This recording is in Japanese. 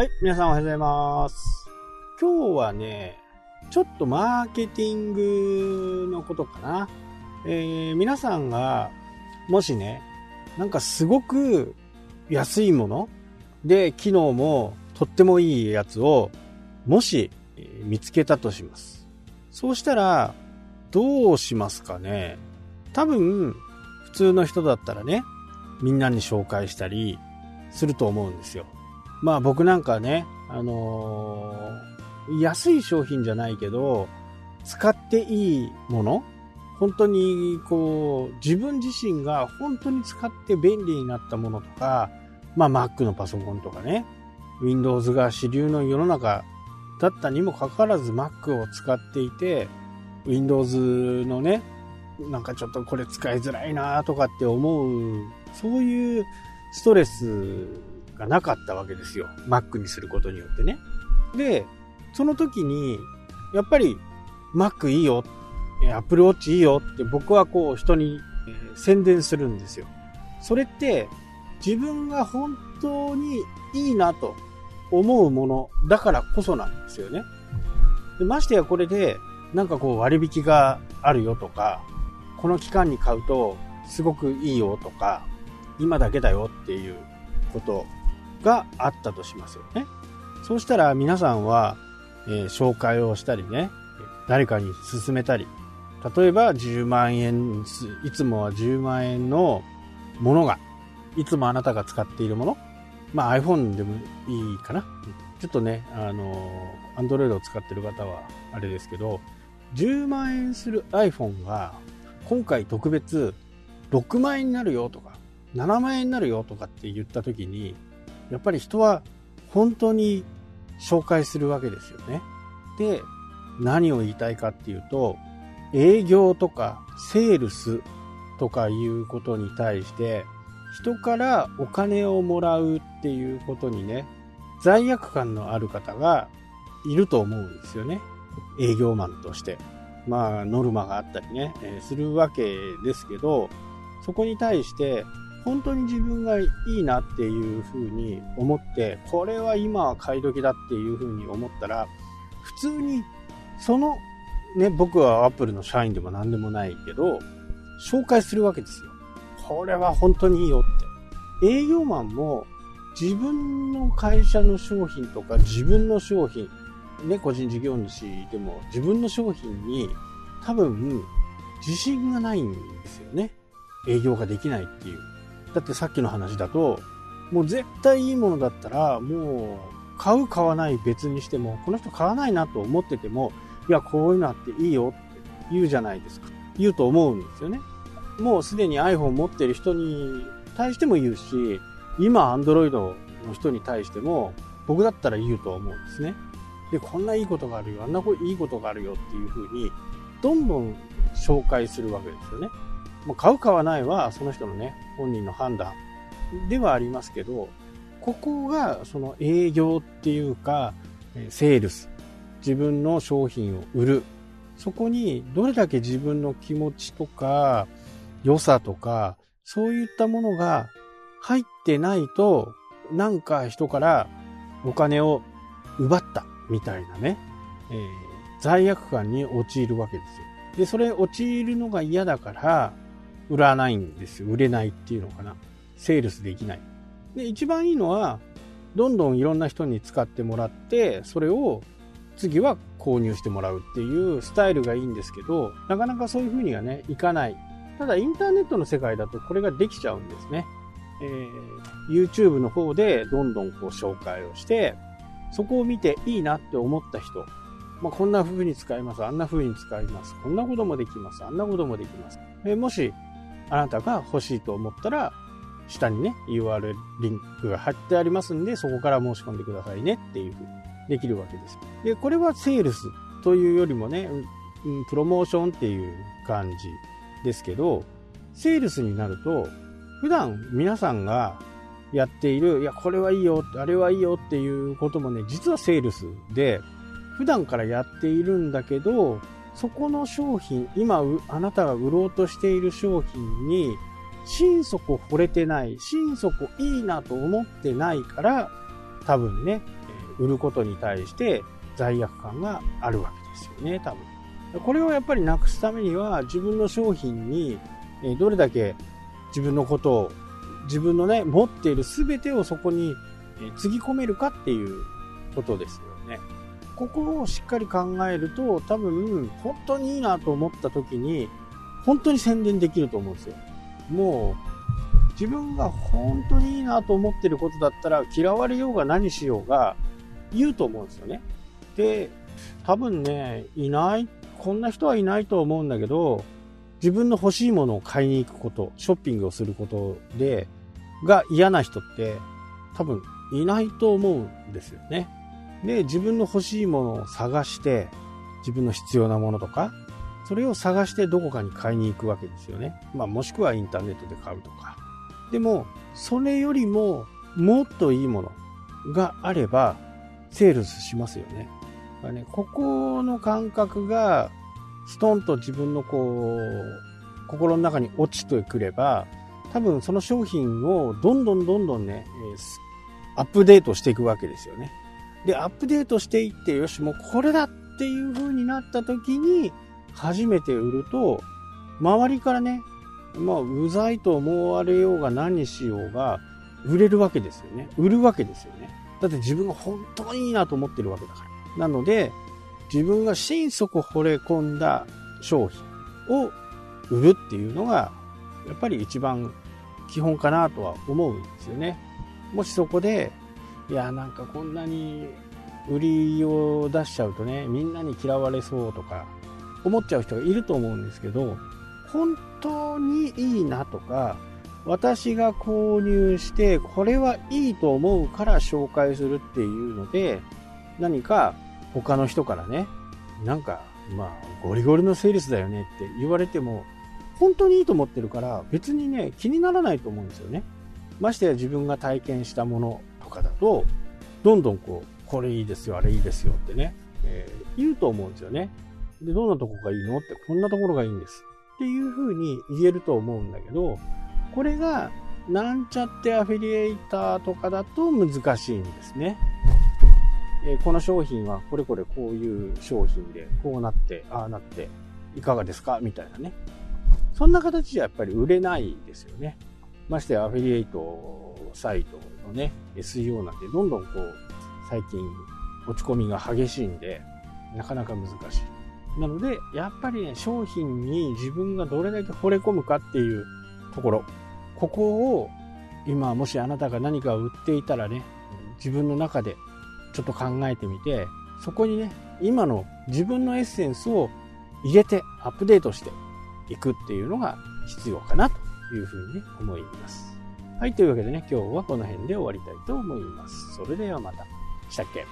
はい、皆さんおはようございます。今日はね、ちょっとマーケティングのことかな。皆さんがもしね、なんかすごく安いもので機能もとってもいいやつをもし見つけたとします。そうしたらどうしますかね。多分普通の人だったらね、みんなに紹介したりすると思うんですよ。まあ僕なんかね、安い商品じゃないけど使っていいもの、本当にこう自分自身が本当に使って便利になったものとか、まあ Mac のパソコンとかね、 Windows が主流の世の中だったにもかかわらず Mac を使っていて、 Windows のね、なんかちょっとこれ使いづらいなとかって思う、そういうストレスがなかったわけですよ、 Mac にすることによってね。でその時にやっぱり Mac いいよ、 Apple Watch いいよって僕はこう人に宣伝するんですよ。それって自分が本当にいいなと思うものだからこそなんですよね。でましてやこれでなんかこう割引があるよとか、この期間に買うとすごくいいよとか、今だけだよっていうことがあったとしますよね。そうしたら皆さんは、紹介をしたりね、誰かに勧めたり、例えば10万円、いつもは10万円のものが、いつもあなたが使っているもの、まあ iPhone でもいいかな。ちょっとね、Android を使ってる方はあれですけど、10万円する iPhone が今回特別6万円になるよとか7万円になるよとかって言った時に、やっぱり人は本当に紹介するわけですよね。で何を言いたいかっていうと、営業とかセールスとかいうことに対して人からお金をもらうっていうことにね、罪悪感のある方がいると思うんですよね。営業マンとしてまあノルマがあったりね、するわけですけど、そこに対して本当に自分がいいなっていうふうに思って、これは今は買い時だっていうふうに思ったら、普通にそのね、僕はアップルの社員でも何でもないけど紹介するわけですよ。これは本当にいいよって。営業マンも自分の会社の商品とか自分の商品ね、個人事業主でも自分の商品に多分自信がないんですよね。営業ができないっていう。だってさっきの話だと、もう絶対いいものだったらもう買う買わない別にしても、この人買わないなと思ってても、いやこういうのあっていいよって言うじゃないですか。言うと思うんですよね。もうすでに iPhone 持ってる人に対しても言うし、今 Android の人に対しても僕だったら言うと思うんですね。でこんないいことがあるよ、あんないいことがあるよっていう風にどんどん紹介するわけですよね。もう買う買わないはその人のね、本人の判断ではありますけど、ここがその営業っていうかセールス、自分の商品を売る、そこにどれだけ自分の気持ちとか良さとかそういったものが入ってないと、なんか人からお金を奪ったみたいなね、罪悪感に陥るわけですよ。でそれ陥るのが嫌だから売らないんですよ。売れないっていうのかな、セールスできない。で一番いいのはどんどんいろんな人に使ってもらって、それを次は購入してもらうっていうスタイルがいいんですけど、なかなかそういうふうにはねいかない。ただインターネットの世界だとこれができちゃうんですね。YouTube の方でどんどんこう紹介をして、そこを見ていいなって思った人、まあ、こんな風に使います、あんな風に使います、こんなこともできます、あんなこともできます、もしあなたが欲しいと思ったら下にね URL リンクが貼ってありますんで、そこから申し込んでくださいねっていう風にできるわけです。でこれはセールスというよりもね、プロモーションっていう感じですけど、セールスになると普段皆さんがやっている、いやこれはいいよ、あれはいいよっていうこともね、実はセールスで普段からやっているんだけど、そこの商品、今あなたが売ろうとしている商品に心底惚れてない、心底いいなと思ってないから、多分ね売ることに対して罪悪感があるわけですよね、多分。これをやっぱりなくすためには、自分の商品にどれだけ自分のことを、自分のね、持っている全てをそこにつぎ込めるかっていうことですよね。ここをしっかり考えると、多分本当にいいなと思った時に本当に宣伝できると思うんですよ。もう自分が本当にいいなと思ってることだったら、嫌われようが何しようが言うと思うんですよね。で、多分ね、いないこんな人はいないと思うんだけど、自分の欲しいものを買いに行くこと、ショッピングをすることでが嫌な人って多分いないと思うんですよね。で、自分の欲しいものを探して、自分の必要なものとか、それを探してどこかに買いに行くわけですよね。まあ、もしくはインターネットで買うとか。でもそれよりももっといいものがあればセールスしますよね。だからね、ここの感覚がストンと自分のこう心の中に落ちてくれば、多分その商品をどんどんね、アップデートしていくわけですよね。で、アップデートしていって、よし、もうこれだっていう風になった時に初めて売ると、周りからね、まあ、うざいと思われようが何しようが売れるわけですよね。売るわけですよね。だって自分が本当にいいなと思ってるわけだから。なので、自分が心底惚れ込んだ商品を売るっていうのがやっぱり一番基本かなとは思うんですよね。もしそこで、いや、なんかこんなに売りを出しちゃうとね、みんなに嫌われそうとか思っちゃう人がいると思うんですけど、本当にいいなとか、私が購入してこれはいいと思うから紹介するっていうので、何か他の人からね、なんか、まあ、ゴリゴリのセールスだよねって言われても、本当にいいと思ってるから別にね、気にならないと思うんですよね。ましてや自分が体験したものとかだと、どんどんこう、これいいですよ、あれいいですよってね、言うと思うんですよね。で、どんなとこがいいのって、こんなところがいいんですっていう風に言えると思うんだけど、これがなんちゃってアフィリエイターとかだと難しいんですね。この商品はこれこれこういう商品で、こうなってああなっていかがですかみたいなね、そんな形じゃやっぱり売れないですよね。ましてやアフィリエイトサイトのね、 SEO なんてどんどんこう最近落ち込みが激しいんで、なかなか難しい。なのでやっぱりね、商品に自分がどれだけ惚れ込むかっていうところ、ここを今もしあなたが何かを売っていたらね、自分の中でちょっと考えてみて、そこにね、今の自分のエッセンスを入れてアップデートしていくっていうのが必要かなというふうにね、思います。はい、というわけでね、今日はこの辺で終わりたいと思います。それではまた。したっけ。